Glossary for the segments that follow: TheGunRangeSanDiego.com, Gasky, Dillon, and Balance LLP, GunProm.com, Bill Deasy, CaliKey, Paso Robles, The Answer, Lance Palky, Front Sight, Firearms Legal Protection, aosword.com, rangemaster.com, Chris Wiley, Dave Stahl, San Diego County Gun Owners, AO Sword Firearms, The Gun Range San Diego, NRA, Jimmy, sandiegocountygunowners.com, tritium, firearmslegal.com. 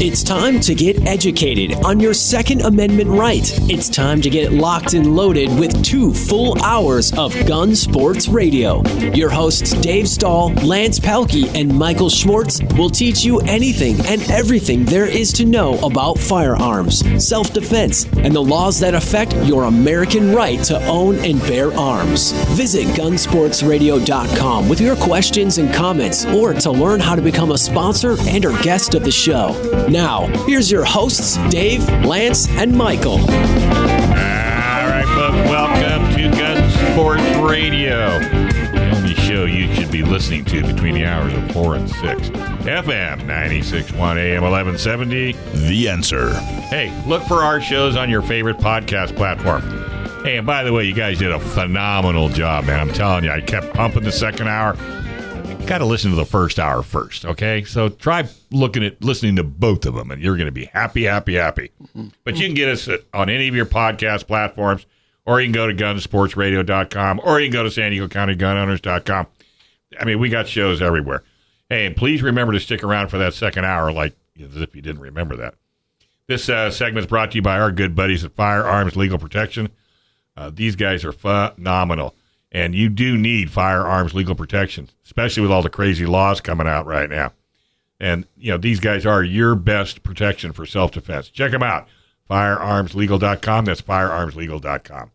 It's time to get educated on your Second Amendment right. It's time to get locked and loaded with 2 full hours of Gun Sports Radio. Your hosts Dave Stahl, Lance Palky, and Michael Schwartz will teach you anything and everything there is to know about firearms, self-defense, and the laws that affect your American right to own and bear arms. Visit GunSportsRadio.com with your questions and comments or to learn how to become a sponsor and or guest of the show. Now, here's your hosts, Dave, Lance, and Michael. All right, folks, welcome to Gun Sports Radio, the only show you should be listening to between the hours of 4 and 6. FM 96.1, AM 1170. The Answer. Hey, look for our shows on your favorite podcast platform. Hey, and by the way, you guys did a phenomenal job, man. I'm telling you, I kept pumping the second hour. Got to listen to the first hour first, okay? So try listening to both of them, and you're going to be happy, happy, happy. But you can get us on any of your podcast platforms, or you can go to GunSportsRadio.com, or you can go to sandiegocountygunowners.com. I mean, we got shows everywhere. Hey, and please remember to stick around for that second hour, like as if you didn't remember that. This segment is brought to you by our good buddies at Firearms Legal Protection. These guys are phenomenal. And you do need firearms legal protection, especially with all the crazy laws coming out right now. And, you know, these guys are your best protection for self-defense. Check them out, firearmslegal.com. That's firearmslegal.com.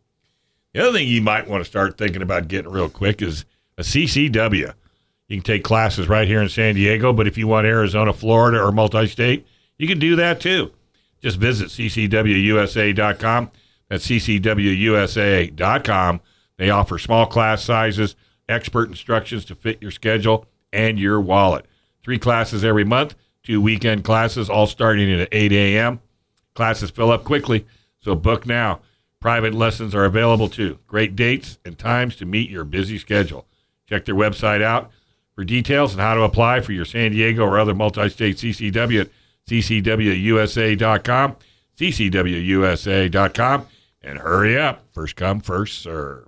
The other thing you might want to start thinking about getting real quick is a CCW. You can take classes right here in San Diego, but if you want Arizona, Florida, or multi-state, you can do that too. Just visit CCWUSA.com. That's CCWUSA.com. They offer small class sizes, expert instructions to fit your schedule and your wallet. 3 classes every month, 2 weekend classes, all starting at 8 a.m. Classes fill up quickly, so book now. Private lessons are available too. Great dates and times to meet your busy schedule. Check their website out for details on how to apply for your San Diego or other multi-state CCW at CCWUSA.com, CCWUSA.com, and hurry up. First come, first serve.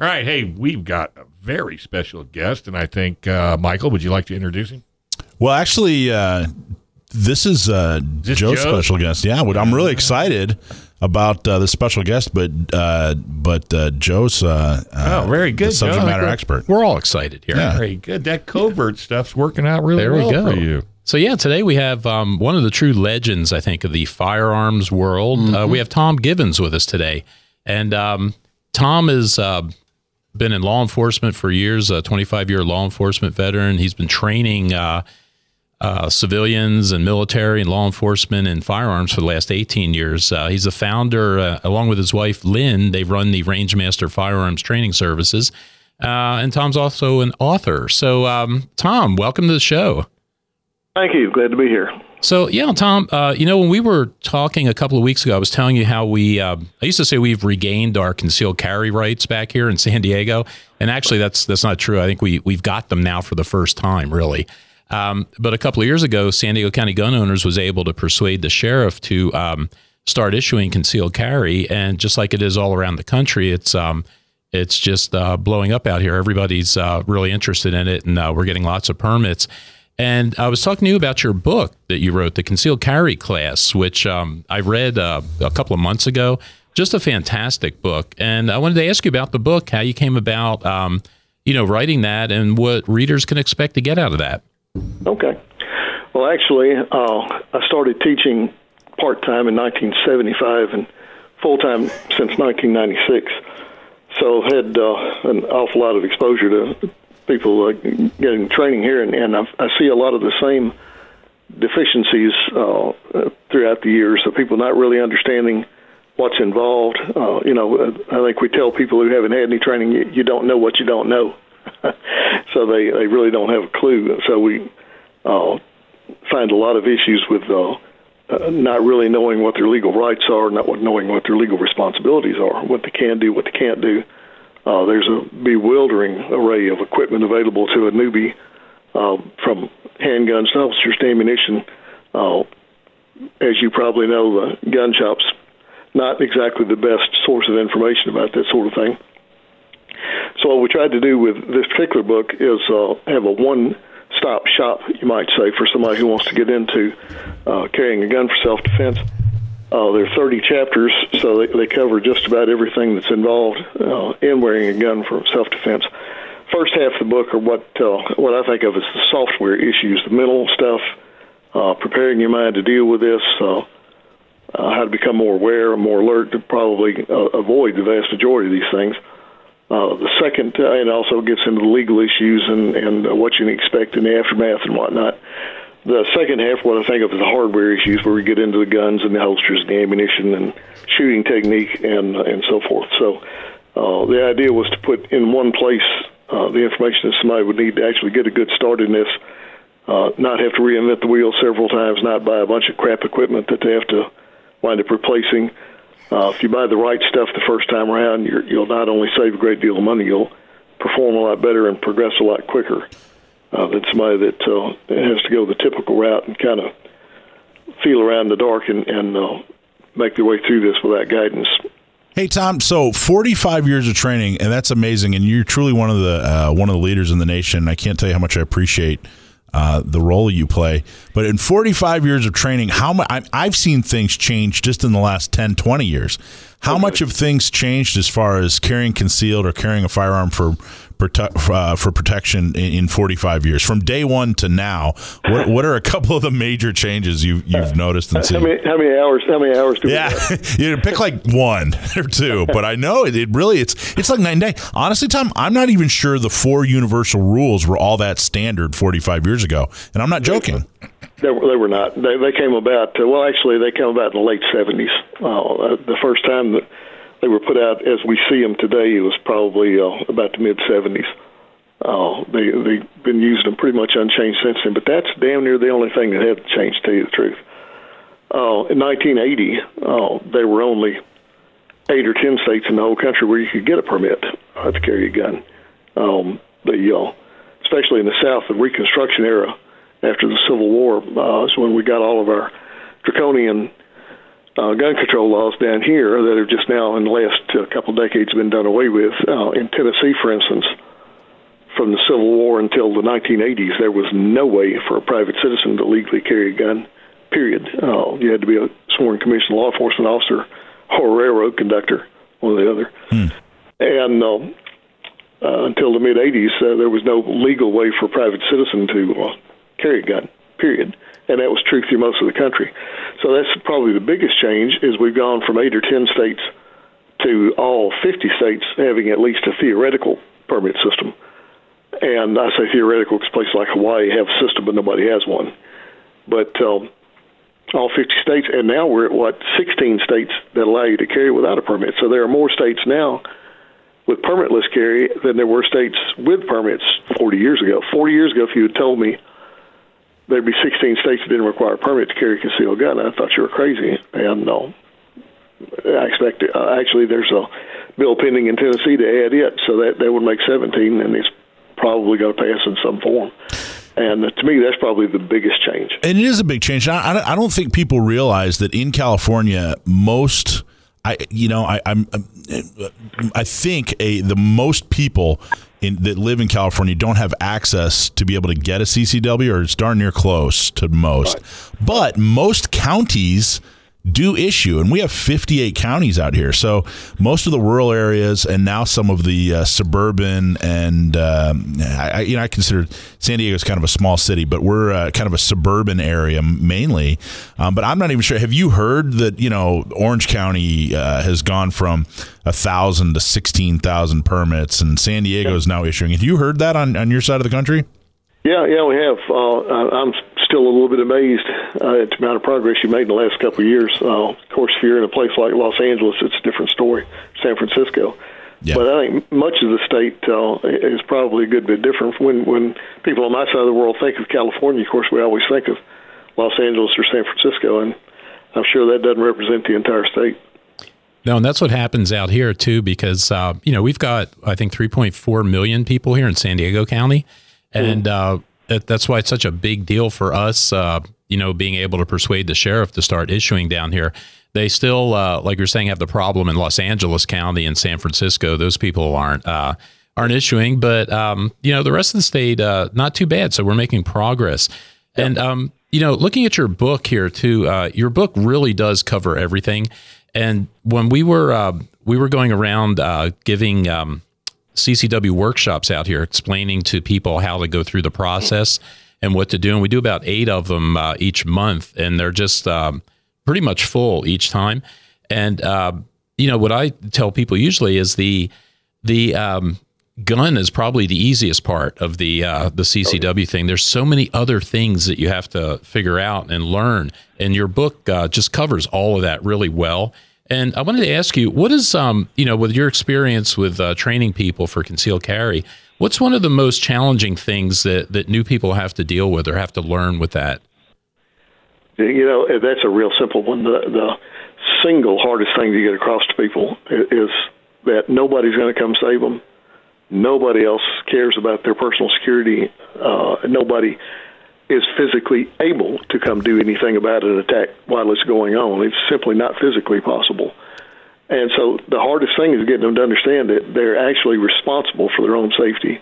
All right, hey, we've got a very special guest, and I think, Michael, would you like to introduce him? Well, actually, this is Joe's special guest. Yeah, I'm really excited about this special guest, but Joe's very good subject matter expert. We're all excited here. Yeah. Very good. That covert stuff's working out really well for you. So, yeah, today we have one of the true legends, I think, of the firearms world. Mm-hmm. We have Tom Gibbons with us today, and Tom is... been in law enforcement for years, a 25-year law enforcement veteran. He's been training civilians and military and law enforcement and firearms for the last 18 years. He's the founder, along with his wife, Lynn. They run the Rangemaster Firearms Training Services. And Tom's also an author. So, Tom, welcome to the show. Thank you. Glad to be here. So, yeah, Tom, when we were talking a couple of weeks ago, I was telling you how I used to say we've regained our concealed carry rights back here in San Diego. And actually, that's not true. I think we've got them now for the first time, really. But a couple of years ago, San Diego County Gun Owners was able to persuade the sheriff to start issuing concealed carry. And just like it is all around the country, it's just blowing up out here. Everybody's really interested in it, and we're getting lots of permits. And I was talking to you about your book that you wrote, The Concealed Carry Class, which I read a couple of months ago. Just a fantastic book. And I wanted to ask you about the book, how you came about, writing that and what readers can expect to get out of that. Okay. Well, actually, I started teaching part-time in 1975 and full-time since 1996. So I've had an awful lot of exposure to people getting training here, and I see a lot of the same deficiencies throughout the years of people not really understanding what's involved. I think we tell people who haven't had any training, you don't know what you don't know. So they really don't have a clue. So we find a lot of issues with not really knowing what their legal rights are, not knowing what their legal responsibilities are, what they can do, what they can't do. There's a bewildering array of equipment available to a newbie, from handguns, holsters, ammunition. As you probably know, the gun shop's not exactly the best source of information about that sort of thing. So what we tried to do with this particular book is have a one stop shop, you might say, for somebody who wants to get into carrying a gun for self-defense. There are 30 chapters, so they cover just about everything that's involved in wearing a gun for self-defense. First half of the book are what I think of as the software issues, the mental stuff, preparing your mind to deal with this, how to become more aware and more alert to probably avoid the vast majority of these things. The second, it also gets into the legal issues and what you can expect in the aftermath and whatnot. The second half, what I think of as the hardware issues, where we get into the guns and the holsters and the ammunition and shooting technique and so forth. So the idea was to put in one place the information that somebody would need to actually get a good start in this, not have to reinvent the wheel several times, not buy a bunch of crap equipment that they have to wind up replacing. If you buy the right stuff the first time around, you'll not only save a great deal of money, you'll perform a lot better and progress a lot quicker than somebody that has to go the typical route and kind of feel around the dark and make their way through this without guidance. Hey, Tom, so 45 years of training, and that's amazing, and you're truly one of the leaders in the nation. I can't tell you how much I appreciate the role you play. But in 45 years of training, how much I've seen things change just in the last 10, 20 years. How much have things changed as far as carrying concealed or carrying a firearm for protection in 45 years, from day one to now? What are a couple of the major changes you've noticed and seen? How many hours? Do we have? You pick like one or two, but I know it really it's like night and day. Honestly, Tom, I'm not even sure the four universal rules were all that standard 45 years ago, and I'm not joking. They were not. They came about. Well, actually, they came about in the late 70s. The first time that they were put out as we see them today, it was probably about the mid-70s. They've been using them pretty much unchanged since then, but that's damn near the only thing that had changed, to tell you the truth. In 1980, there were only 8 or 10 states in the whole country where you could get a permit to carry a gun. Especially in the South, the Reconstruction era, after the Civil War, is when we got all of our draconian gun control laws down here that have just now in the last couple of decades been done away with. In Tennessee, for instance, from the Civil War until the 1980s, there was no way for a private citizen to legally carry a gun, period. You had to be a sworn commissioned law enforcement officer or a railroad conductor, one or the other. And until the mid-'80s, there was no legal way for a private citizen to carry a gun, period. And that was true through most of the country. So that's probably the biggest change, is we've gone from 8 or 10 states to all 50 states having at least a theoretical permit system. And I say theoretical because places like Hawaii have a system, but nobody has one. But all 50 states, and now we're at, 16 states that allow you to carry without a permit. So there are more states now with permitless carry than there were states with permits 40 years ago. 40 years ago, if you had told me there'd be 16 states that didn't require a permit to carry a concealed gun, I thought you were crazy. And I expect actually there's a bill pending in Tennessee to add it, so that would make 17, and it's probably going to pass in some form. And to me, that's probably the biggest change. And it is a big change. I don't think people realize that in California, most I think the most people that live in California don't have access to be able to get a CCW, or it's darn near close to most. Right. But most counties do issue, and we have 58 counties out here. So most of the rural areas, and now some of the suburban, and I consider San Diego is kind of a small city, but we're kind of a suburban area mainly. But I'm not even sure. Have you heard that Orange County has gone from 1,000 to 16,000 permits, and San Diego is now issuing? Have you heard that on your side of the country? Yeah, we have. I'm still a little bit amazed at the amount of progress you made in the last couple of years. Of course, if you're in a place like Los Angeles, it's a different story, San Francisco. Yeah. But I think much of the state is probably a good bit different. When people on my side of the world think of California, of course, we always think of Los Angeles or San Francisco, and I'm sure that doesn't represent the entire state. No, and that's what happens out here, too, because we've got, I think, 3.4 million people here in San Diego County. And that's why it's such a big deal for us, being able to persuade the sheriff to start issuing down here. They still, like you're saying, have the problem in Los Angeles County and San Francisco. Those people aren't aren't issuing, but, you know, the rest of the state, not too bad. So we're making progress. Yep. And, you know, looking at your book here too, your book really does cover everything. And when we were going around, giving, CCW workshops out here, explaining to people how to go through the process and what to do. And we do about 8 of them each month, and they're just pretty much full each time. And, you know, what I tell people usually is the gun is probably the easiest part of the CCW thing. There's so many other things that you have to figure out and learn. And your book just covers all of that really well. And I wanted to ask you, what is, you know, with your experience with training people for concealed carry, what's one of the most challenging things that, new people have to deal with or have to learn with that? You know, that's a real simple one. The single hardest thing to get across to people is that nobody's going to come save them. Nobody else cares about their personal security. Nobody is physically able to come do anything about an attack while it's going on. It's simply not physically possible. And so the hardest thing is getting them to understand that they're actually responsible for their own safety.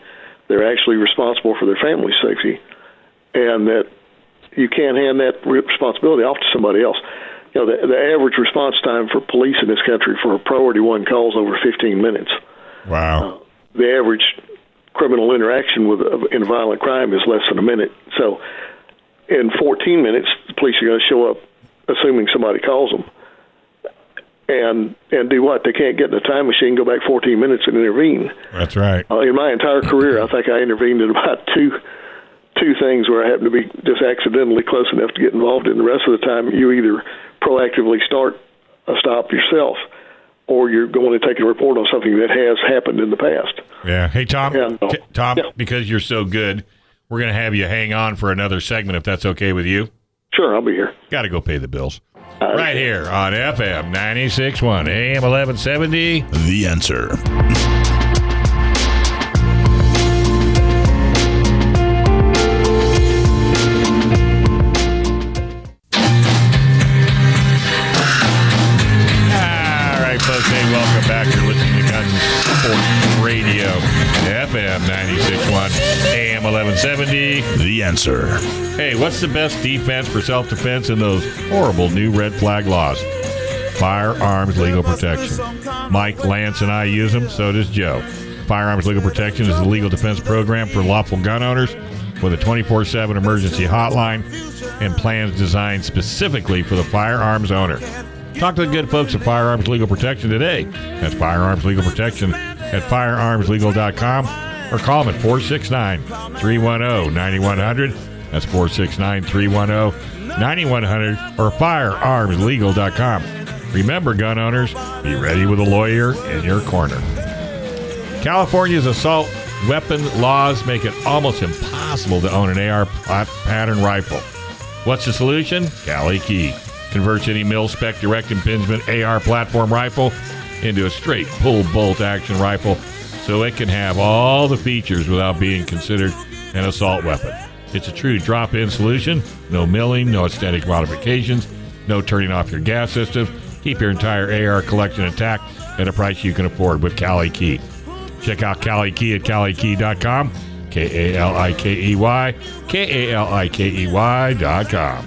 They're actually responsible for their family's safety. And that you can't hand that responsibility off to somebody else. You know, the average response time for police in this country for a priority one call is over 15 minutes. Wow. The average criminal interaction in violent crime is less than a minute. So in 14 minutes, the police are going to show up, assuming somebody calls them, and do what? They can't get in a time machine, go back 14 minutes and intervene. That's right. In my entire career, I think I intervened in about two things where I happened to be just accidentally close enough to get involved in. The rest of the time, you either proactively start a stop yourself, or you're going to take a report on something that has happened in the past. Yeah. Hey, Tom, because you're so good, we're going to have you hang on for another segment, if that's okay with you. Sure, I'll be here. Got to go pay the bills. Right here on FM 96.1, AM 1170. The Answer. Back, you're listening to GunSports Radio, FM 96.1, AM 1170. The Answer. Hey, what's the best defense for self-defense in those horrible new red flag laws? Firearms Legal Protection. Mike, Lance, and I use them, so does Joe. Firearms Legal Protection is the legal defense program for lawful gun owners with a 24/7 emergency hotline and plans designed specifically for the firearms owner. Talk to the good folks at Firearms Legal Protection today. That's Firearms Legal Protection at firearmslegal.com or call them at 469-310-9100. That's 469-310-9100 or firearmslegal.com. Remember, gun owners, be ready with a lawyer in your corner. California's assault weapon laws make it almost impossible to own an AR pattern rifle. What's the solution? CaliKey. Converts any mil-spec direct impingement AR platform rifle into a straight pull-bolt action rifle so it can have all the features without being considered an assault weapon. It's a true drop-in solution. No milling, no aesthetic modifications, no turning off your gas system. Keep your entire AR collection intact at a price you can afford with CaliKey. Check out CaliKey at CaliKey.com, K-A-L-I-K-E-Y, K-A-L-I-K-E-Y.com.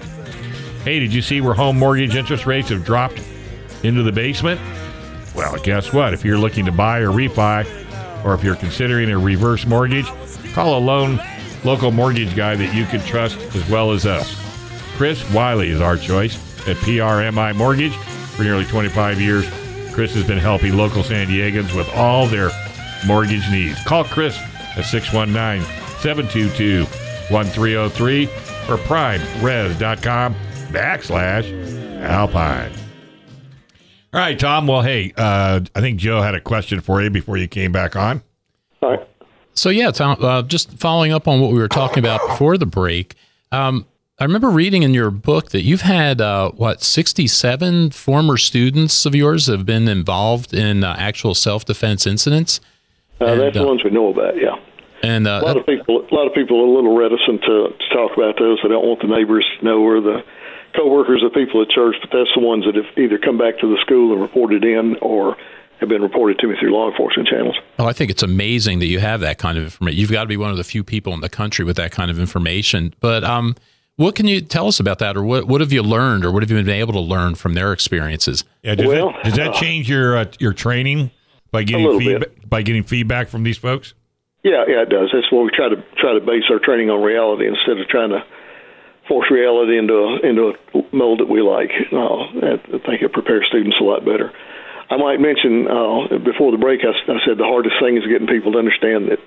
Hey, did you see where home mortgage interest rates have dropped into the basement? Well, guess what? If you're looking to buy or refi, or if you're considering a reverse mortgage, call a local mortgage guy that you can trust as well as us. Chris Wiley is our choice at PRMI Mortgage. For nearly 25 years, Chris has been helping local San Diegans with all their mortgage needs. Call Chris at 619-722-1303 or primeres.com/Alpine. All right, Tom. Well, hey, I think Joe had a question for you before you came back on. All right. So, yeah, Tom, just following up on what we were talking about before the break, I remember reading in your book that you've had, 67 former students of yours have been involved in actual self-defense incidents? That's the ones we know about, yeah. And a lot of people are a little reticent to talk about those. They don't want the neighbors to know or the co-workers of people at church, but that's the ones that have either come back to the school and reported in or have been reported to me through law enforcement channels. Oh, I think it's amazing that you have that kind of information. You've got to be one of the few people in the country with that kind of information. But what can you tell us about that, or what have you learned, or what have you been able to learn from their experiences? Yeah, does that change your training by getting feedback from these folks? Yeah, it does. That's what we try to base our training on reality instead of trying to force reality into a mold that we like. I think it prepares students a lot better. I might mention before the break, I said the hardest thing is getting people to understand that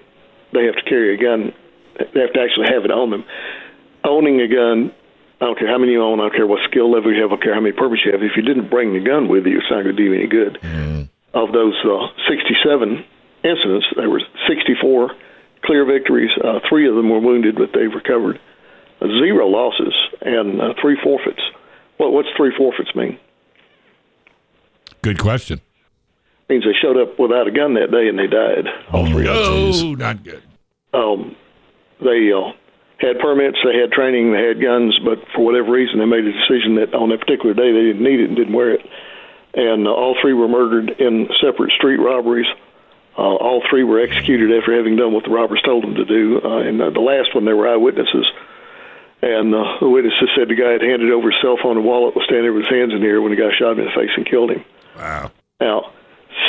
they have to carry a gun. They have to actually have it on them. Owning a gun, I don't care how many you own, I don't care what skill level you have, I don't care how many permits you have. If you didn't bring the gun with you, it's not going to do you any good. Mm. Of those 67 incidents, there were 64 clear victories. 3 of them were wounded, but they've recovered. 0 losses and 3 forfeits. What's 3 forfeits mean? Good question. It means they showed up without a gun that day and they died. All 3. No, not good. They had permits, they had training, they had guns, but for whatever reason they made a decision that on that particular day they didn't need it and didn't wear it. And all 3 were murdered in separate street robberies. All 3 were executed after having done what the robbers told them to do. And the last one, they were eyewitnesses. And the witnesses said the guy had handed over his cell phone and wallet, was standing with his hands in the air when the guy shot him in the face and killed him. Wow. Now,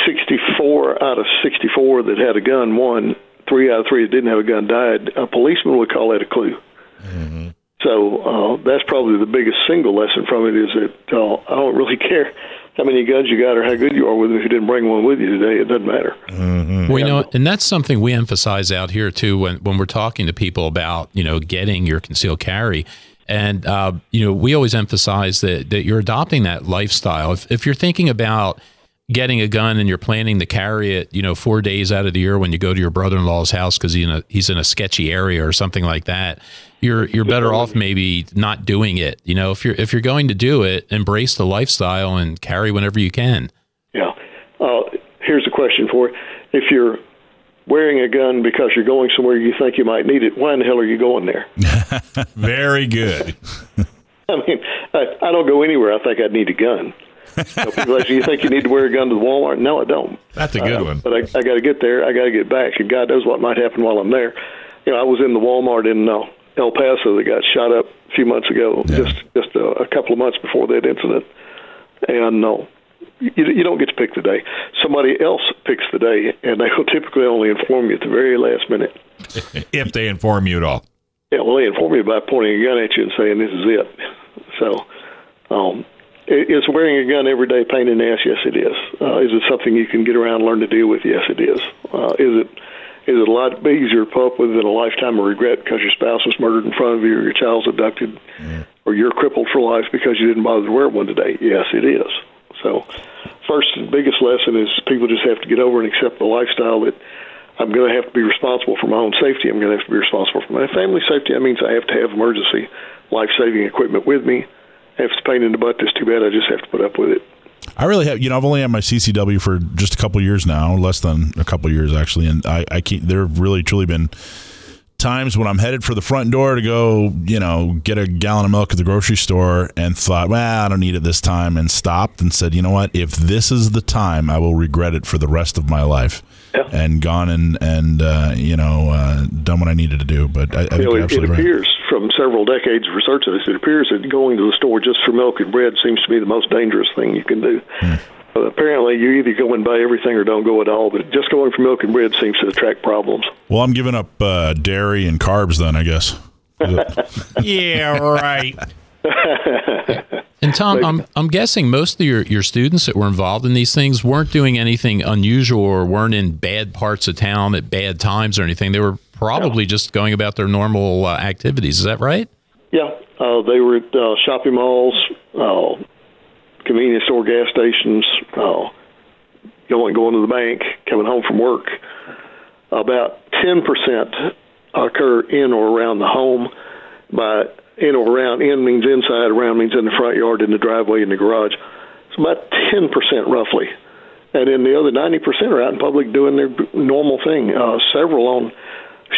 64 out of 64 that had a gun won. 3 out of 3 that didn't have a gun died. A policeman would call that a clue. Mm-hmm. So that's probably the biggest single lesson from it, is that I don't really care how many guns you got or how good you are with them. If you didn't bring one with you today, it doesn't matter. Mm-hmm. Well, and that's something we emphasize out here, too, when we're talking to people about, getting your concealed carry. And, we always emphasize that you're adopting that lifestyle. If you're thinking about getting a gun and you're planning to carry it, 4 days out of the year when you go to your brother-in-law's house because he's in a sketchy area or something like that, you're better off maybe not doing it. If you're going to do it, embrace the lifestyle and carry whenever you can. Yeah. Here's a question for you. If you're wearing a gun because you're going somewhere you think you might need it, why in the hell are you going there? Very good. I mean, I don't go anywhere I think I'd need a gun. You think you need to wear a gun to the Walmart? No, I don't. That's a good one. But I got to get there. I got to get back. And God knows what might happen while I'm there. I was in the Walmart in El Paso that got shot up a few months ago, yeah. just a couple of months before that incident. And you don't get to pick the day. Somebody else picks the day, and they will typically only inform you at the very last minute. If they inform you at all. Yeah, well, they inform you by pointing a gun at you and saying, this is it. So, is wearing a gun every day pain in the ass? Yes, it is. Is it something you can get around and learn to deal with? Yes, it is. Is it a lot easier to cope with than a lifetime of regret because your spouse was murdered in front of you, or your child's abducted, or you're crippled for life because you didn't bother to wear one today? Yes, it is. So first and biggest lesson is people just have to get over and accept the lifestyle that I'm going to have to be responsible for my own safety. I'm going to have to be responsible for my family's safety. That means I have to have emergency life-saving equipment with me. If it's a pain in the butt, it's too bad. I just have to put up with it. I really have, I've only had my CCW for just a couple of years now, less than a couple of years actually, and I can't. There have really truly been times when I'm headed for the front door to go, get a gallon of milk at the grocery store, and thought, I don't need it this time, and stopped and said, you know what? If this is the time, I will regret it for the rest of my life. Yeah. And gone and done what I needed to do. But I think you're absolutely right. It appears from several decades of research of this, it appears that going to the store just for milk and bread seems to be the most dangerous thing you can do. Hmm. Apparently, you either go and buy everything or don't go at all, but just going for milk and bread seems to attract problems. Well, I'm giving up dairy and carbs then, I guess. Yeah, right. And Tom, I'm guessing most of your students that were involved in these things weren't doing anything unusual or weren't in bad parts of town at bad times or anything. They were probably just going about their normal activities. Is that right? Yeah. They were at shopping malls, convenience store, gas stations, going to the bank, coming home from work. About 10% occur in or around the home. By in or around, in means inside, around means in the front yard, in the driveway, in the garage. It's about 10% roughly. And then the other 90% are out in public doing their normal thing. Several on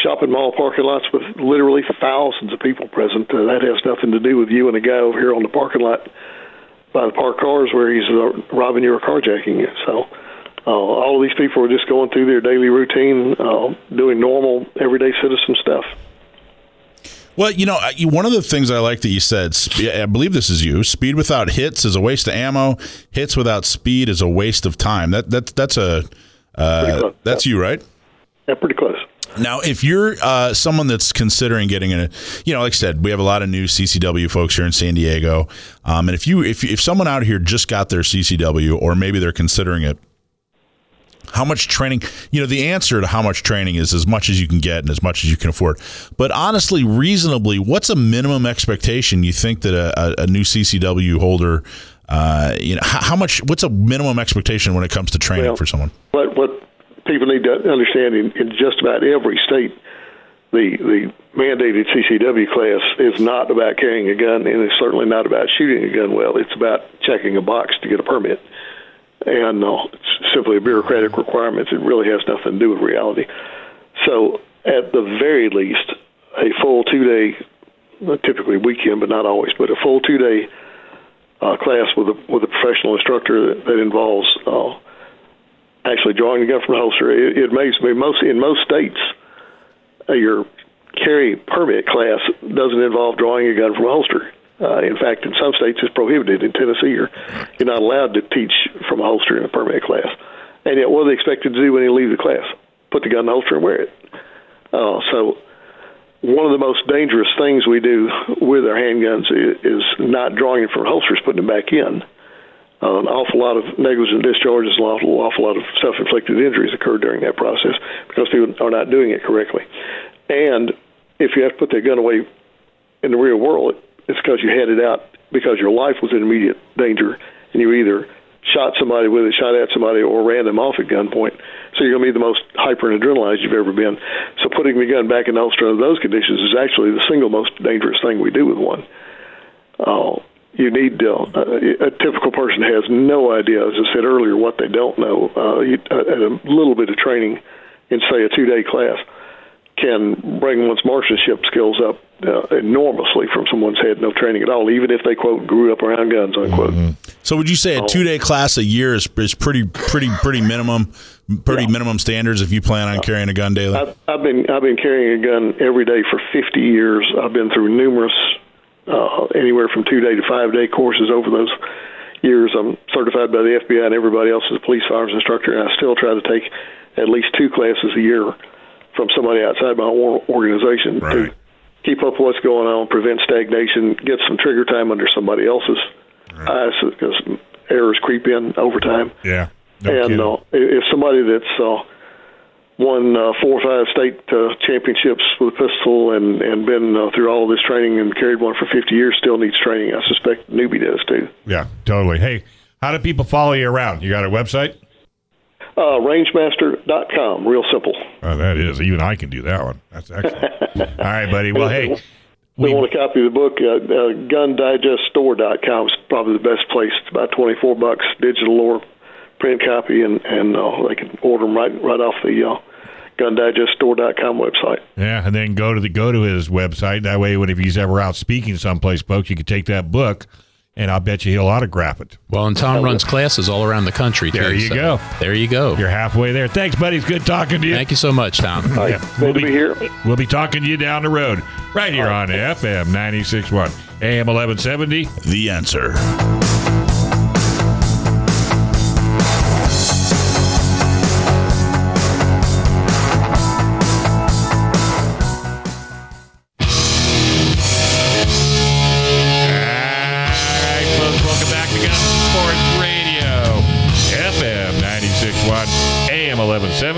shopping mall parking lots with literally thousands of people present. That has nothing to do with you and a guy over here on the parking lot by the parked cars where he's robbing you or carjacking you. So All of these people are just going through their daily routine, doing normal, everyday citizen stuff. Well, you know, one of the things I like that you said, I believe this is you, speed without hits is a waste of ammo. Hits without speed is a waste of time. That's you, right? Yeah, pretty close. Now, if you're someone that's considering getting a, you know, like I said, we have a lot of new CCW folks here in San Diego. And if someone out here just got their CCW or maybe they're considering it, how much training, you know, the answer to how much training is as much as you can get and as much as you can afford. But honestly, reasonably, what's a minimum expectation you think that a new CCW holder, how much, what's a minimum expectation when it comes to training for someone? What people need to understand in just about every state, the mandated CCW class is not about carrying a gun, and it's certainly not about shooting a gun well. It's about checking a box to get a permit. And it's simply a bureaucratic requirement. It really has nothing to do with reality. So at the very least, a full 2-day, typically weekend, but not always, but a full 2-day class with a professional instructor that involves actually drawing the gun from the holster. It amazes me. In most states, your carry permit class doesn't involve drawing a gun from a holster. In fact, in some states, it's prohibited. In Tennessee, you're not allowed to teach from a holster in a permit class. And yet, what are they expected to do when they leave the class? Put the gun in the holster and wear it. So one of the most dangerous things we do with our handguns is not drawing it from holsters, putting it back in. An awful lot of negligent discharges, an awful lot of self-inflicted injuries occur during that process because people are not doing it correctly. And if you have to put that gun away in the real world, it's because you had it out because your life was in immediate danger, and you either shot somebody with it, shot at somebody, or ran them off at gunpoint. So you're going to be the most hyper and adrenalized you've ever been. So putting the gun back in the holster under those conditions is actually the single most dangerous thing we do with one. You need a typical person has no idea, as I said earlier, what they don't know. A little bit of training in, say, a 2-day class can bring one's marksmanship skills up enormously from someone's had no training at all, even if they, quote, grew up around guns, unquote. Mm-hmm. So would you say a 2-day class a year is pretty minimum, minimum standards if you plan on carrying a gun daily? I've been carrying a gun every day for 50 years. I've been through numerous, anywhere from 2-day to 5-day courses over those years. I'm certified by the FBI and everybody else as a police firearms instructor, and I still try to take at least 2 classes a year from somebody outside my own organization to keep up what's going on, prevent stagnation, get some trigger time under somebody else's eyes because errors creep in over time. Yeah, if somebody that's won 4 or 5 state championships with a pistol and been through all this training and carried one for 50 years still needs training, I suspect newbie does too. Yeah, totally. Hey, how do people follow you around? You got a website? Rangemaster.com. Real simple. Oh, that is. Even I can do that one. That's excellent. All right, buddy. Well, hey. We want a copy of the book. GundigestStore.com is probably the best place. It's about $24, digital or print copy, and they can order them right off the GundigestStore.com website. Yeah, and then go to his website. That way, if he's ever out speaking someplace, folks, you can take that book. And I'll bet you he'll autograph it. Well, and Tom runs classes all around the country, too. There you go. There you go. You're halfway there. Thanks, buddy. It's good talking to you. Thank you so much, Tom. Yeah. Good to be here. We'll be talking to you down the road, right here on FM 96.1, AM 1170. The Answer.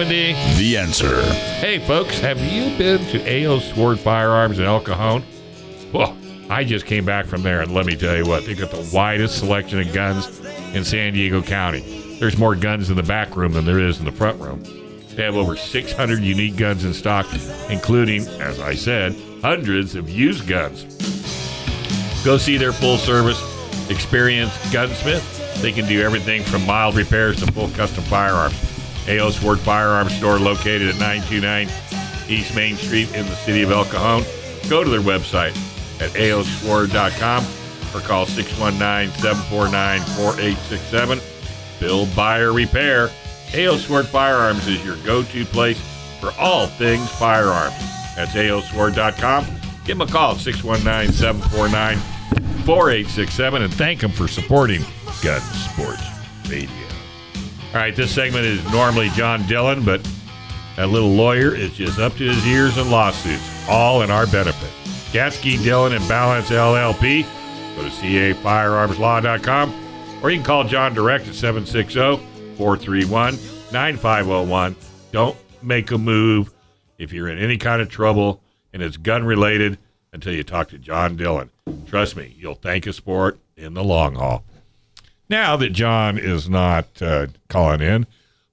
The Answer. Hey, folks, have you been to AO Sword Firearms in El Cajon? Well, I just came back from there, and let me tell you what, they got the widest selection of guns in San Diego County. There's more guns in the back room than there is in the front room. They have over 600 unique guns in stock, including, as I said, hundreds of used guns. Go see their full-service, experienced gunsmith. They can do everything from mild repairs to full custom firearms. AO Sword Firearms Store located at 929 East Main Street in the city of El Cajon. Go to their website at aosword.com or call 619-749-4867. Bill Buyer Repair AO Sword Firearms is your go-to place for all things firearms. That's aosword.com. Give them a call at 619-749-4867 and thank them for supporting Gun Sports Radio. All right, this segment is normally John Dillon, but that little lawyer is just up to his ears in lawsuits, all in our benefit. Gasky, Dillon, and Balance LLP. Go to cafirearmslaw.com or you can call John direct at 760-431-9501. Don't make a move if you're in any kind of trouble and it's gun-related until you talk to John Dillon. Trust me, you'll thank us for it in the long haul. Now that John is not calling in,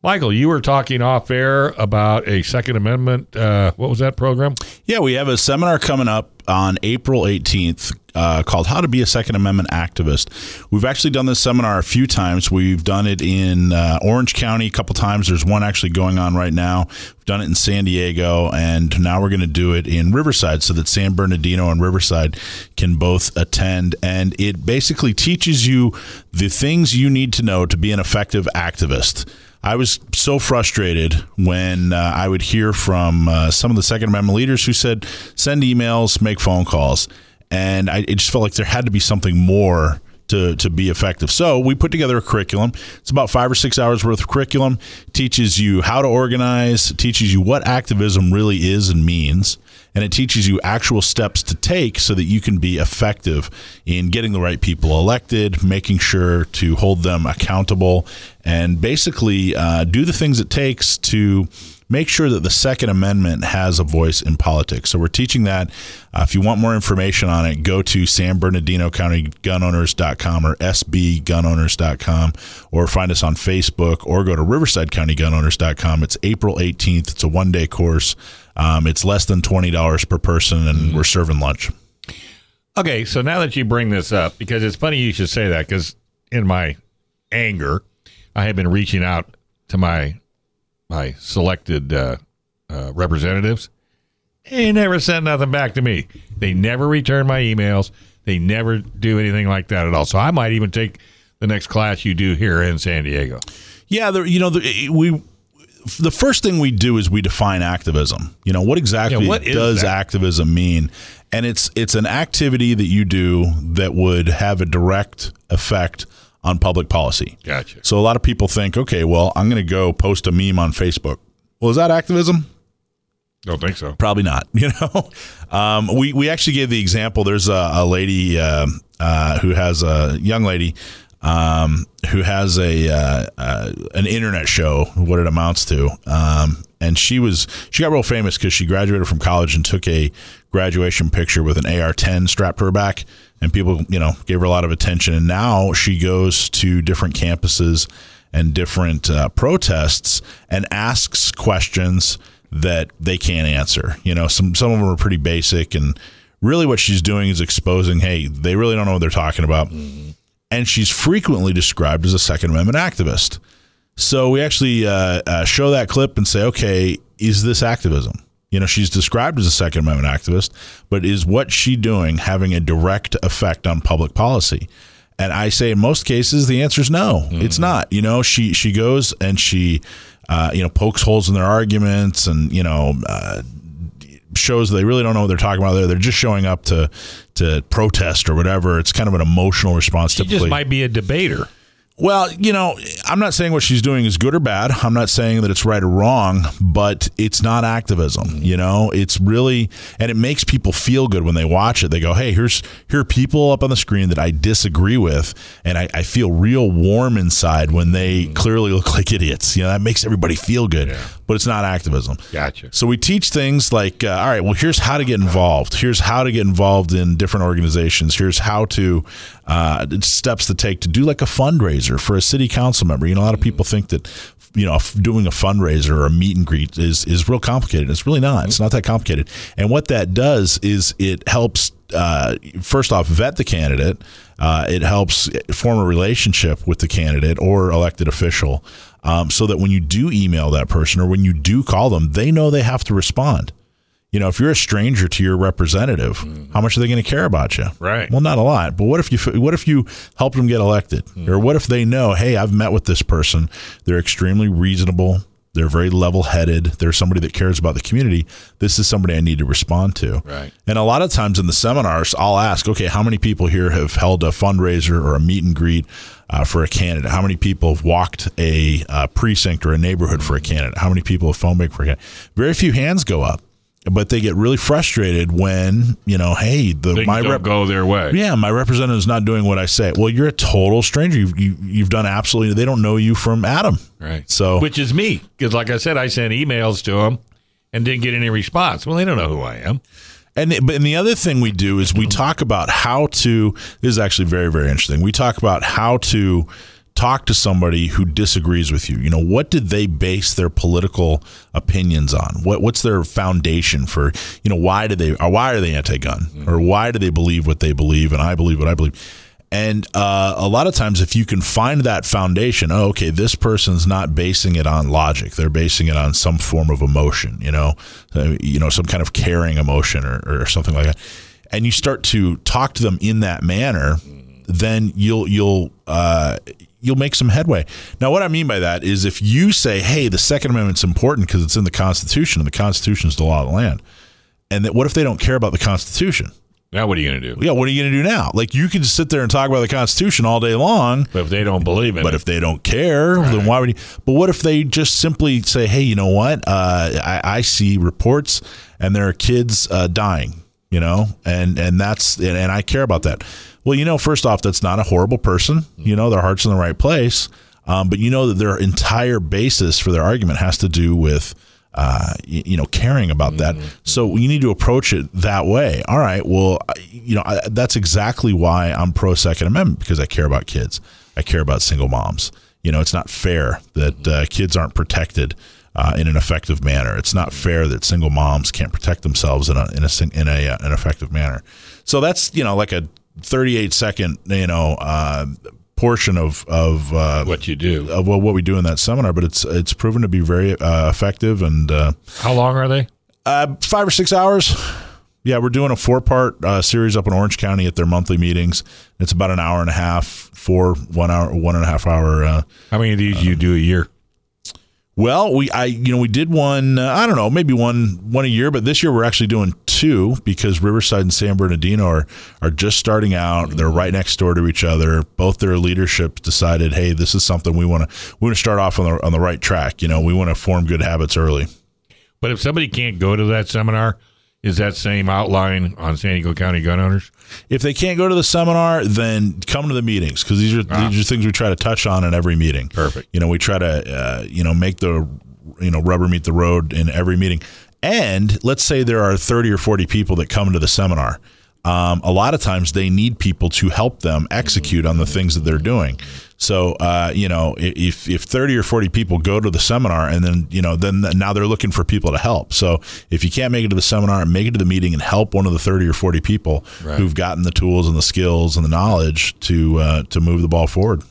Michael, you were talking off air about a Second Amendment. What was that program? Yeah, we have a seminar coming up on April 18th called How to Be a Second Amendment Activist. We've actually done this seminar a few times. We've done it in Orange County a couple times. There's one actually going on right now. We've done it in San Diego, and now we're going to do it in Riverside so that San Bernardino and Riverside can both attend. And it basically teaches you the things you need to know to be an effective activist. I was so frustrated when I would hear from some of the Second Amendment leaders who said, send emails, make phone calls. And it just felt like there had to be something more to be effective. So we put together a curriculum. It's about 5 or 6 hours worth of curriculum. Teaches you how to organize, teaches you what activism really is and means. And it teaches you actual steps to take so that you can be effective in getting the right people elected, making sure to hold them accountable, and basically do the things it takes to make sure that the Second Amendment has a voice in politics. So we're teaching that. If you want more information on it, go to San Bernardino County Gun Owners.com or sbgunowners.com, or find us on Facebook, or go to Riverside County Gun Owners.com. It's April 18th. It's a one-day course. It's less than $20 per person, and we're serving lunch. Okay, so now that you bring this up, because it's funny you should say that, because in my anger, I have been reaching out to my selected representatives. They never send nothing back to me. They never return my emails. They never do anything like that at all. So I might even take the next class you do here in San Diego. Yeah, the first thing we do is we define activism. You know, what exactly does activism mean? And it's an activity that you do that would have a direct effect on public policy. Gotcha. So a lot of people think, okay, well, I'm going to go post a meme on Facebook. Well, is that activism? Don't think so. Probably not. You know, we actually gave the example. There's a lady who has a young lady who has a an internet show, what it amounts to. And she got real famous because she graduated from college and took a graduation picture with an AR-10 strapped to her back. And people, you know, gave her a lot of attention. And now she goes to different campuses and different protests and asks questions that they can't answer. You know, some of them are pretty basic. And really what she's doing is exposing, hey, they really don't know what they're talking about. Mm-hmm. And she's frequently described as a Second Amendment activist. So we actually show that clip and say, okay, is this activism? You know, she's described as a Second Amendment activist, but is what she's doing having a direct effect on public policy? And I say in most cases, the answer is no, it's not. You know, she goes and she, you know, pokes holes in their arguments and, you know, shows they really don't know what they're talking about. They're just showing up to protest or whatever. It's kind of an emotional response. She typically just might be a debater. Well, you know, I'm not saying what she's doing is good or bad. I'm not saying that it's right or wrong, but it's not activism. You know, it's really, and it makes people feel good when they watch it. They go, hey, here are people up on the screen that I disagree with, and I feel real warm inside when they clearly look like idiots. You know, that makes everybody feel good, but it's not activism. Gotcha. So we teach things like, all right, well, here's how to get involved. Here's how to get involved in different organizations. Here's how to steps to take to do like a fundraiser for a city council member. You know, a lot of people think that, you know, doing a fundraiser or a meet and greet is real complicated. It's really not. It's not that complicated. And what that does is it helps, first off, vet the candidate. It helps form a relationship with the candidate or elected official, so that when you do email that person or when you do call them, they know they have to respond. You know, if you're a stranger to your representative, mm-hmm. how much are they going to care about you? Right. Well, not a lot. But what if you helped them get elected? Mm-hmm. Or what if they know, hey, I've met with this person. They're extremely reasonable. They're very level-headed. They're somebody that cares about the community. This is somebody I need to respond to. Right. And a lot of times in the seminars, I'll ask, okay, how many people here have held a fundraiser or a meet and greet for a candidate? How many people have walked a precinct or a neighborhood for a candidate? How many people have phone bank for a candidate? Very few hands go up. But they get really frustrated when, you know, hey, go their way. Yeah, my representative's not doing what I say. Well, you're a total stranger. You've done absolutely. They don't know you from Adam, right? So, which is me, because like I said, I sent emails to them and didn't get any response. Well, they don't know who I am. And the other thing we do is we talk about how to. This is actually very, very interesting. We talk about how to talk to somebody who disagrees with you. You know, what did they base their political opinions on? What's their foundation for, you know, why are they anti-gun? Mm-hmm. Or why do they believe what they believe and I believe what I believe? And a lot of times if you can find that foundation, oh, okay, this person's not basing it on logic. They're basing it on some form of emotion, you know, some kind of caring emotion or something like that. And you start to talk to them in that manner, then you'll make some headway. Now, what I mean by that is if you say, hey, the Second Amendment's important because it's in the Constitution, and the Constitution is the law of the land, and that what if they don't care about the Constitution? Now, what are you going to do? Yeah, what are you going to do now? Like, you can sit there and talk about the Constitution all day long. But if they don't believe in it. But if they don't care, right. Then why would you? But what if they just simply say, hey, you know what? I see reports, and there are kids dying, you know, and I care about that. Well, you know, first off, that's not a horrible person. You know, their heart's in the right place. But you know that their entire basis for their argument has to do with, caring about mm-hmm. that. So you need to approach it that way. All right. Well, that's exactly why I'm pro Second Amendment, because I care about kids. I care about single moms. You know, it's not fair that kids aren't protected in an effective manner. It's not fair that single moms can't protect themselves in an effective manner. So that's, you know, like a 38-second, portion of what you do, of what we do in that seminar, but it's proven to be very effective. And how long are they? 5 or 6 hours. Yeah, we're doing a 4-part series up in Orange County at their monthly meetings. It's about an hour and a half, 1.5 hour. How many of these do you do a year? Well, we did one. I don't know, maybe one a year, but this year we're actually doing 2 because Riverside and San Bernardino are just starting out. They're right next door to each other. Both their leaderships decided, hey, this is something we want to start off on the right track. You know, we want to form good habits early. But if somebody can't go to that seminar, is that same outline on San Diego County Gun Owners? If they can't go to the seminar, then come to the meetings, because these are things we try to touch on in every meeting. Perfect. You know, we try to make the rubber meet the road in every meeting. And let's say there are 30 or 40 people that come to the seminar. A lot of times they need people to help them execute on the things that they're doing. So, if 30 or 40 people go to the seminar, and then, now they're looking for people to help. So if you can't make it to the seminar, make it to the meeting and help one of the 30 or 40 people right. who've gotten the tools and the skills and the knowledge to move the ball forward.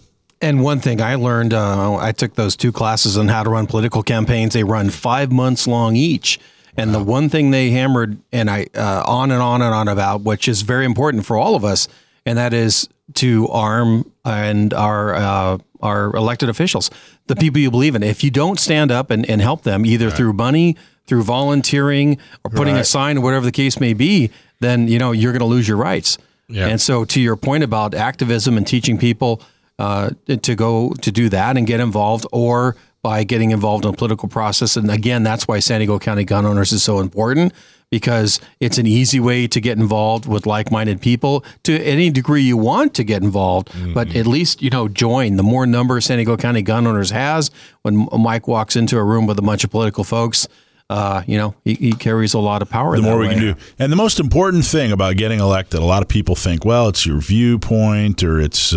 And one thing I learned, I took those 2 classes on how to run political campaigns. They run 5 months long each. And the one thing they hammered and I on and on and on about, which is very important for all of us, and that is to arm and our elected officials, the people you believe in. If you don't stand up and help them, either right. through money, through volunteering, or putting right. a sign, or whatever the case may be, then you're going to lose your rights. Yeah. And so, to your point about activism and teaching people to go to do that and get involved, or by getting involved in the political process. And again, that's why San Diego County Gun Owners is so important, because it's an easy way to get involved with like-minded people to any degree you want to get involved, mm-hmm. but at least, join. The more number San Diego County Gun Owners has, when Mike walks into a room with a bunch of political folks, he carries a lot of power. The more we can do. And the most important thing about getting elected, a lot of people think, well, it's your viewpoint, or it's,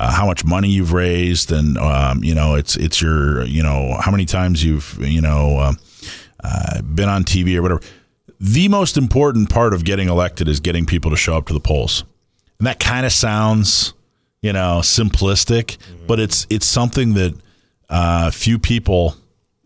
how much money you've raised, and it's your how many times you've been on TV or whatever. The most important part of getting elected is getting people to show up to the polls, and that kind of sounds simplistic, mm-hmm. but it's something that few people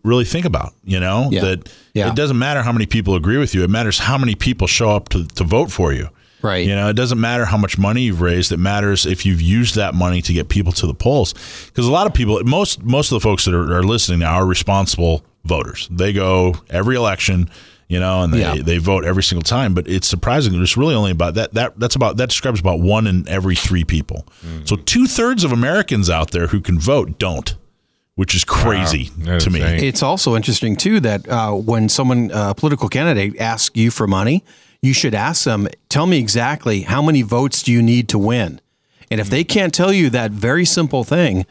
really think about, you know, it doesn't matter how many people agree with you. It matters how many people show up to vote for you. Right. You know, it doesn't matter how much money you've raised. It matters if you've used that money to get people to the polls. Because a lot of people, most of the folks that are listening now are responsible voters. They go every election, you know, and they vote every single time. But it's surprising. It's really only about that describes about 1 in every 3 people. Mm. So 2/3 of Americans out there who can vote don't. Which is crazy to me. It's also interesting, too, that when someone, a political candidate, asks you for money, you should ask them, tell me exactly how many votes do you need to win? And if they can't tell you that very simple thing,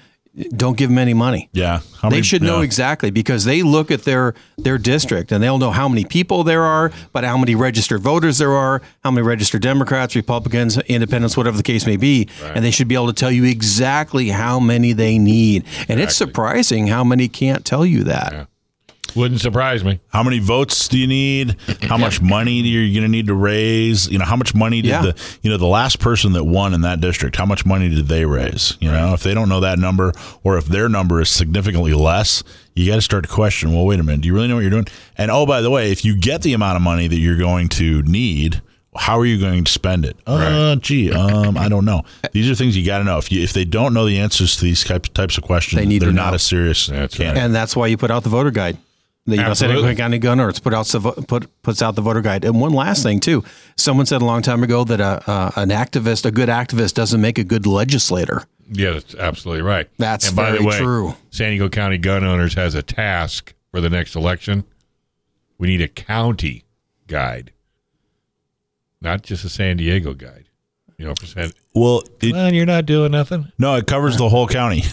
don't give them any money. Yeah. They should know exactly, because they look at their district and they'll know how many people there are, but how many registered voters there are, how many registered Democrats, Republicans, Independents, whatever the case may be. Right. And they should be able to tell you exactly how many they need. And it's surprising how many can't tell you that. Yeah. Wouldn't surprise me. How many votes do you need? How much money are you going to need to raise? You know, how much money did the last person that won in that district, how much money did they raise? You know, if they don't know that number, or if their number is significantly less, you got to start to question, well, wait a minute, do you really know what you're doing? And oh, by the way, if you get the amount of money that you're going to need, how are you going to spend it? I don't know. These are things you got to know. If they don't know the answers to these types of questions, they're not a serious candidate. And that's why you put out the voter guide. The San Diego County Gun Owners puts out the voter guide. And one last thing, too. Someone said a long time ago that a good activist doesn't make a good legislator. Yeah, that's absolutely right. That's and very by the way, true. San Diego County Gun Owners has a task for the next election. We need a county guide, not just a San Diego guide. You know, you're not doing nothing. No, it covers the whole county.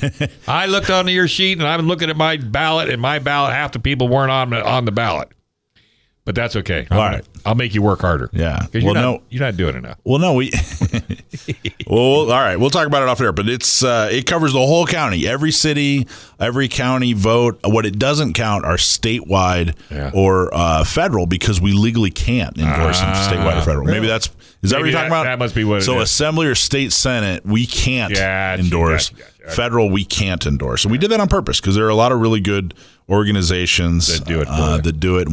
I looked onto your sheet, and I'm looking at my ballot, and my ballot, half the people weren't on the ballot. But that's okay. I'll make you work harder. Yeah. Because you're not doing enough. Well, no, all right. We'll talk about it off air, but it's it covers the whole county. Every city, every county vote. What it doesn't count are statewide or federal, because we legally can't endorse statewide or federal. Really? Maybe that what you're talking about? That must be what it is. So assembly or state senate, we can't endorse. Gotcha. Federal, we can't endorse. And we did that on purpose, because there are a lot of really good organizations that do it. And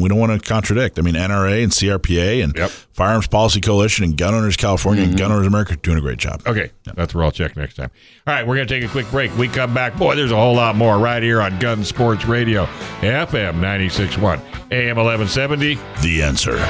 we don't want to contradict. I mean, NRA and CRPA and Firearms Policy Coalition and Gun Owners California and Gun Owners America are doing a great job. Okay. Yeah. That's where I'll check next time. All right. We're going to take a quick break. We come back. Boy, there's a whole lot more right here on Gun Sports Radio, FM 96.1, AM 1170. The Answer.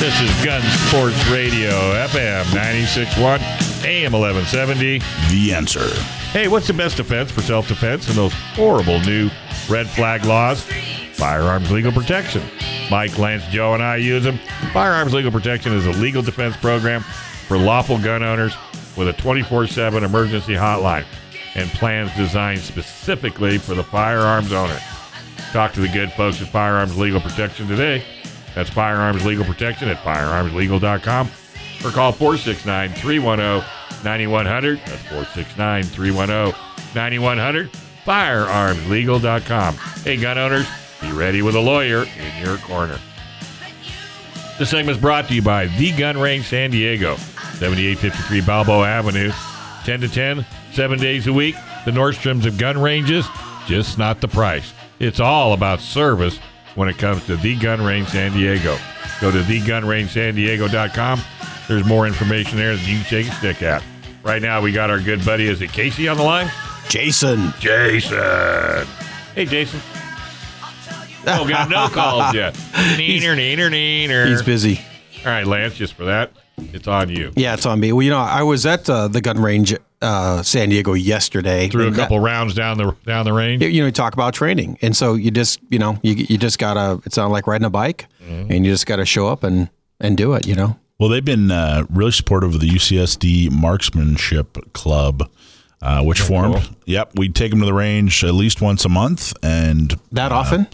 This is Gun Sports Radio, FM 96.1, AM 1170. The Answer. Hey, what's the best defense for self-defense and those horrible new red flag laws? Firearms Legal Protection. Mike, Lance, Joe, and I use them. Firearms Legal Protection is a legal defense program for lawful gun owners with a 24/7 emergency hotline and plans designed specifically for the firearms owner. Talk to the good folks at Firearms Legal Protection today. That's Firearms Legal Protection at firearmslegal.com, or call 469-310-9100. That's 469-310-9100, firearmslegal.com. Hey, gun owners, be ready with a lawyer in your corner. This segment is brought to you by The Gun Range San Diego, 7853 Balboa Avenue, 10 to 10, 7 days a week. The Nordstroms of gun ranges, just not the price. It's all about service when it comes to The Gun Range San Diego. Go to thegunrangesandiego.com. There's more information there that you can shake a stick at. Right now, we got our good buddy, is it Casey on the line? Jason. Hey, Jason. Oh, got no calls yet. Neener. He's busy. All right, Lance, just for that, it's on you. Yeah, it's on me. Well, you know, I was at the gun range San Diego yesterday. Threw a couple rounds down the range. You know, you talk about training, and so you just, you know, you just gotta. It's not like riding a bike, and you just gotta show up and do it. You know. Well, they've been really supportive of the UCSD Marksmanship Club, which formed. Cool. Yep, we take them to the range at least once a month, and that often.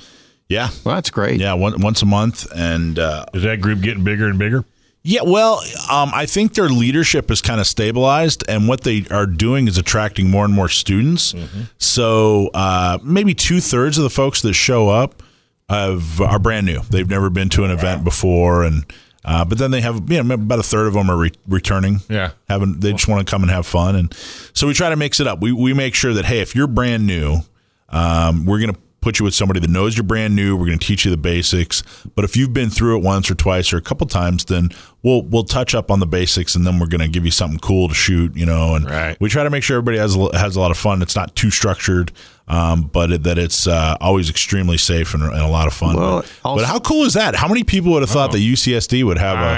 Yeah, well, that's great. Yeah, once a month, and is that group getting bigger and bigger? Yeah, well, I think their leadership is kind of stabilized, and what they are doing is attracting more and more students. Mm-hmm. So maybe 2/3 of the folks that show up are brand new. They've never been to an event before, and but then they have, you know, about a third of them are returning. Yeah, they just want to come and have fun, and so we try to mix it up. We make sure that, hey, if you're brand new, we're going to put you with somebody that knows you're brand new. We're going to teach you the basics. But if you've been through it once or twice or a couple times, then we'll touch up on the basics, and then we're going to give you something cool to shoot, you know. And we try to make sure everybody has a lot of fun. It's not too structured, but it's always extremely safe and a lot of fun. Well, but how cool is that? How many people would have thought that UCSD would have a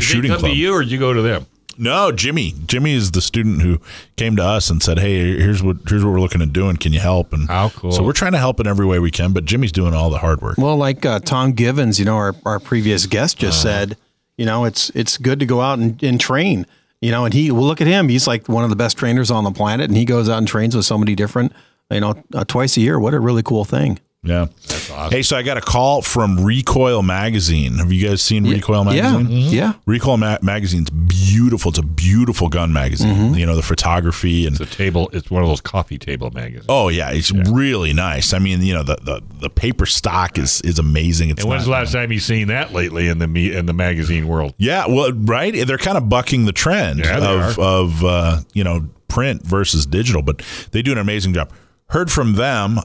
shooting club? Did they come to you, or did you go to them? No, Jimmy. Jimmy is the student who came to us and said, "Hey, here's what we're looking at doing. Can you help?" And how cool! So we're trying to help in every way we can, but Jimmy's doing all the hard work. Well, like Tom Gibbons, you know, our previous guest just said, you know, it's good to go out and train. You know, and look at him. He's like one of the best trainers on the planet, and he goes out and trains with somebody different, you know, twice a year. What a really cool thing. Yeah. That's awesome. Hey, so I got a call from Recoil Magazine. Have you guys seen Recoil Magazine? Yeah. Mm-hmm. Yeah. Recoil Magazine's beautiful. It's a beautiful gun magazine. Mm-hmm. You know, the photography and it's one of those coffee table magazines. Oh yeah, it's really nice. I mean, you know, the paper stock is amazing. It's when's the last time you've seen that lately in the magazine world? Yeah, well, right? They're kind of bucking the trend of you know, print versus digital, but they do an amazing job. Heard from them.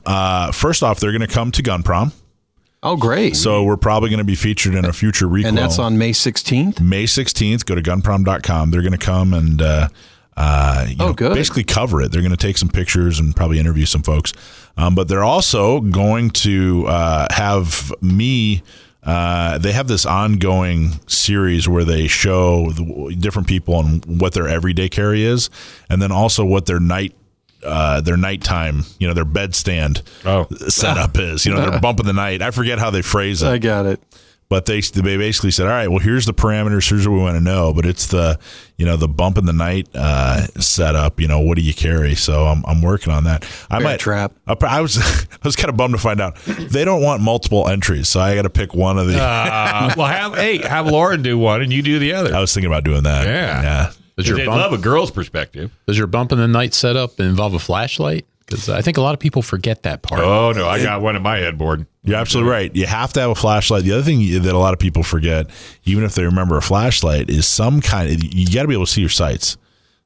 First off, they're going to come to Gun Prom. Oh, great. So we're probably going to be featured in a future Recoil. And that's on May 16th? May 16th. Go to gunprom.com. They're going to come and basically cover it. They're going to take some pictures and probably interview some folks. But they're also going to have me. They have this ongoing series where they show different people and what their everyday carry is, and then also what their nighttime, you know, their bedstand setup is. You know, they're bumping the night. I forget how they phrase it. I got it. But they basically said, all right, well, here's the parameters. Here's what we want to know. But it's the, you know, the bump in the night setup. You know, what do you carry? So I'm working on that. I might trap. I was kind of bummed to find out they don't want multiple entries, so I got to pick one of the. Well, have Lauren do one and you do the other. I was thinking about doing that. Yeah. They love a girl's perspective. Does your bump in the night setup involve a flashlight? Because I think a lot of people forget that part. Oh, no. I got one in my headboard. You're absolutely right. You have to have a flashlight. The other thing that a lot of people forget, even if they remember a flashlight, is some kind of, you got to be able to see your sights.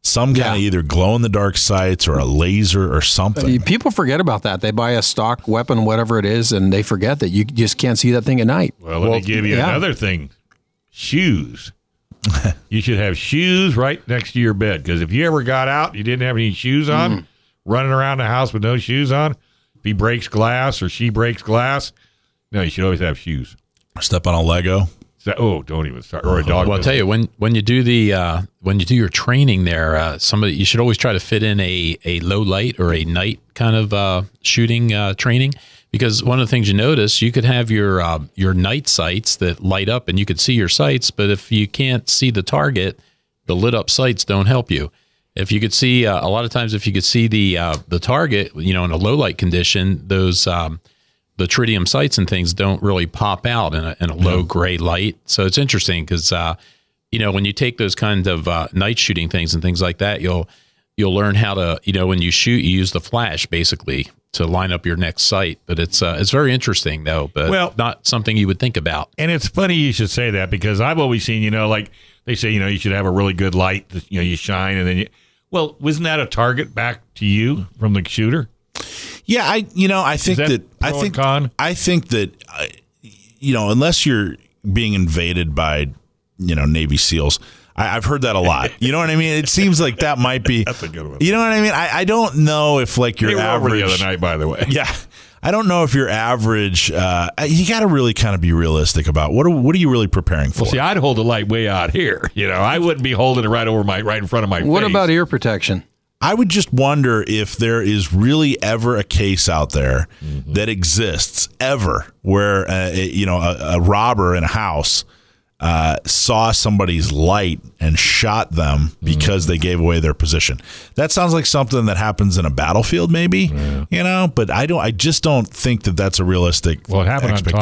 Some kind of either glow-in-the-dark sights or a laser or something. I mean, people forget about that. They buy a stock weapon, whatever it is, and they forget that you just can't see that thing at night. Well, let me give you another thing. Shoes. You should have shoes right next to your bed, because if you ever got out, you didn't have any shoes on, running around the house with no shoes on, if he breaks glass or she breaks glass, no, you should always have shoes. Step on a Lego. Don't even start. Or a dog. Well, I'll tell you, when you do your training there, somebody, you should always try to fit in a low light or a night kind of shooting training. Because one of the things you notice, you could have your night sights that light up and you could see your sights, but if you can't see the target, the lit up sights don't help you. If you could see, a lot of times if you could see the target, you know, in a low light condition, those the tritium sights and things don't really pop out in a low gray light. So it's interesting because, you know, when you take those kind of night shooting things and things like that, you'll learn how to, you know, when you shoot, you use the flash basically to line up your next sight. But it's very interesting though, but not something you would think about. And it's funny you should say that, because I've always seen, you know, like they say, you know, you should have a really good light that, you know, you shine and then wasn't that a target back to you from the shooter? Yeah. I think that, you know, unless you're being invaded by, you know, Navy SEALs, I've heard that a lot. You know what I mean? It seems like that might be. That's a good one. You know what I mean? I don't know if like your average. Over the other night, by the way. Yeah, I don't know if your average. You got to really kind of be realistic about what are you really preparing for. Well, see, I'd hold the light way out here. You know, I wouldn't be holding it right in front of my face. What about ear protection? I would just wonder if there is really ever a case out there that exists ever where you know a robber in a house. Saw somebody's light and shot them because they gave away their position. That sounds like something that happens in a battlefield, maybe, you know. But I just don't think that that's a realistic. Well, it happened on Tom Wick.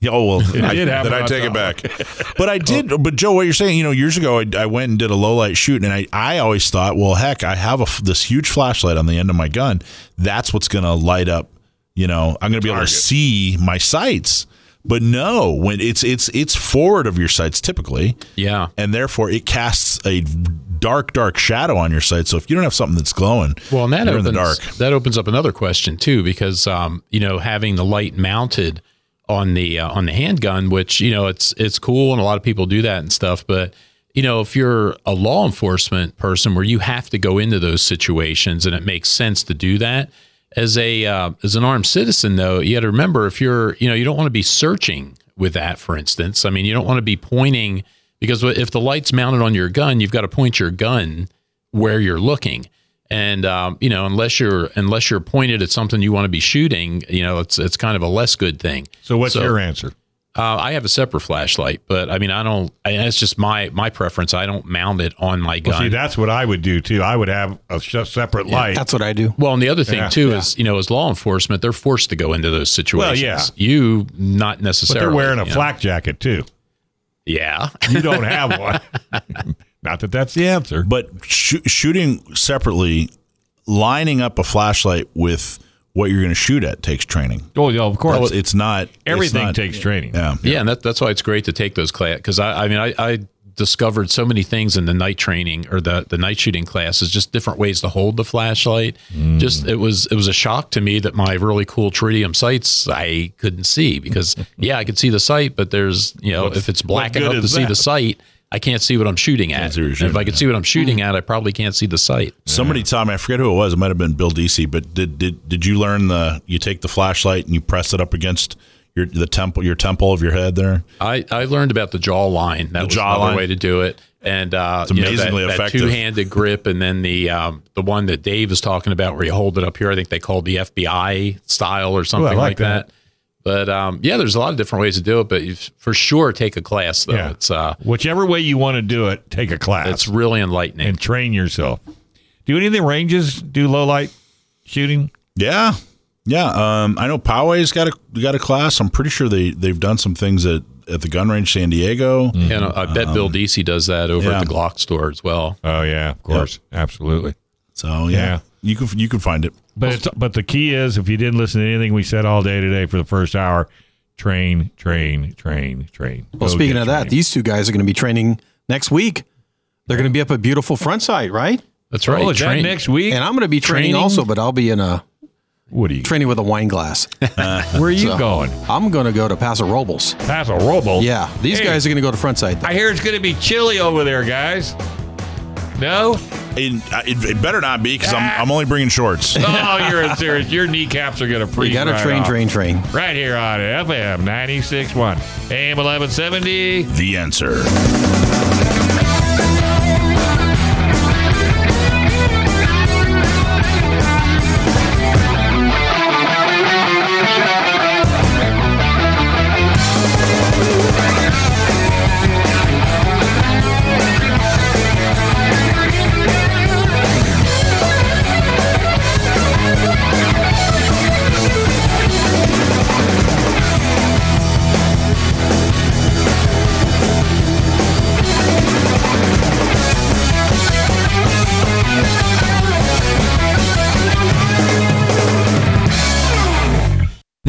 Yeah, I take it back. But I did. But Joe, what you're saying, you know, years ago I went and did a low light shoot, and I always thought, well, heck, I have this huge flashlight on the end of my gun. That's what's going to light up. You know, I'm going to be able to see my sights. But no, when it's forward of your sights typically. Yeah. And therefore it casts a dark shadow on your sight. So if you don't have something that's glowing, well, and you're in the dark. That opens up another question too, because you know, having the light mounted on the handgun, which, you know, it's cool and a lot of people do that and stuff, but you know, if you're a law enforcement person where you have to go into those situations and it makes sense to do that, as a as an armed citizen though, you got to remember, if you're, you know, you don't want to be searching with that, for instance. I mean, you don't want to be pointing, because if the light's mounted on your gun, you've got to point your gun where you're looking. And, you know, unless you're pointed at something you want to be shooting, you know, it's kind of a less good thing. So what's your answer? I have a separate flashlight, but I mean, that's just my preference. I don't mount it on my gun. Well, see, that's what I would do too. I would have a separate light. That's what I do. Well, and the other thing too is, you know, as law enforcement, they're forced to go into those situations. Well, yeah. You, not necessarily. But they're wearing a flak jacket too. Yeah. You don't have one. Not that that's the answer. But shooting separately, lining up a flashlight with what you're going to shoot at takes training. Oh, yeah, of course. Well, it's not. Everything takes training. Yeah. Yeah, and that's why it's great to take those classes. Because, I discovered so many things in the night training or the night shooting classes, just different ways to hold the flashlight. Just it was a shock to me that my really cool tritium sights I couldn't see, because I could see the sight, but there's, you know, if it's black enough to see the sight, I can't see what I'm shooting at. If I could see what I'm shooting at, I probably can't see the sight. Somebody told me, I forget who it was, it might have been Bill Deasy, but did you learn you take the flashlight and you press it up against your temple of your head there? I learned about the jaw line. That was another way to do it. And it's amazingly effective. That two-handed grip, and then the one that Dave is talking about where you hold it up here, I think they called the FBI style or something like that. But there's a lot of different ways to do it, but you for sure take a class though. Yeah. It's whichever way you want to do it, take a class. It's really enlightening. And train yourself. Do any of the ranges do low light shooting? Yeah. Yeah, I know Poway's got a class. I'm pretty sure they've done some things at the Gun Range San Diego. Mm-hmm. And I bet Bill Deasy does that over at the Glock store as well. Oh yeah, of course, absolutely. So you can find it. But the key is, if you didn't listen to anything we said all day today for the first hour, train. Well, speaking of that, these two guys are going to be training next week. They're going to be up at beautiful Front Sight, right? That's right. Oh, is that next week? And I'm going to be training also, but I'll be in a. What are you training with a wine glass? Where are you going? I'm going to go to Paso Robles. Paso Robles? Yeah. These guys are going to go to Front Sight. I hear it's going to be chilly over there, guys. No? It better not be, because I'm only bringing shorts. Oh, you're serious. Your kneecaps are going to freeze. You got to train. Right here on FM 96.1, AM 1170. The Answer.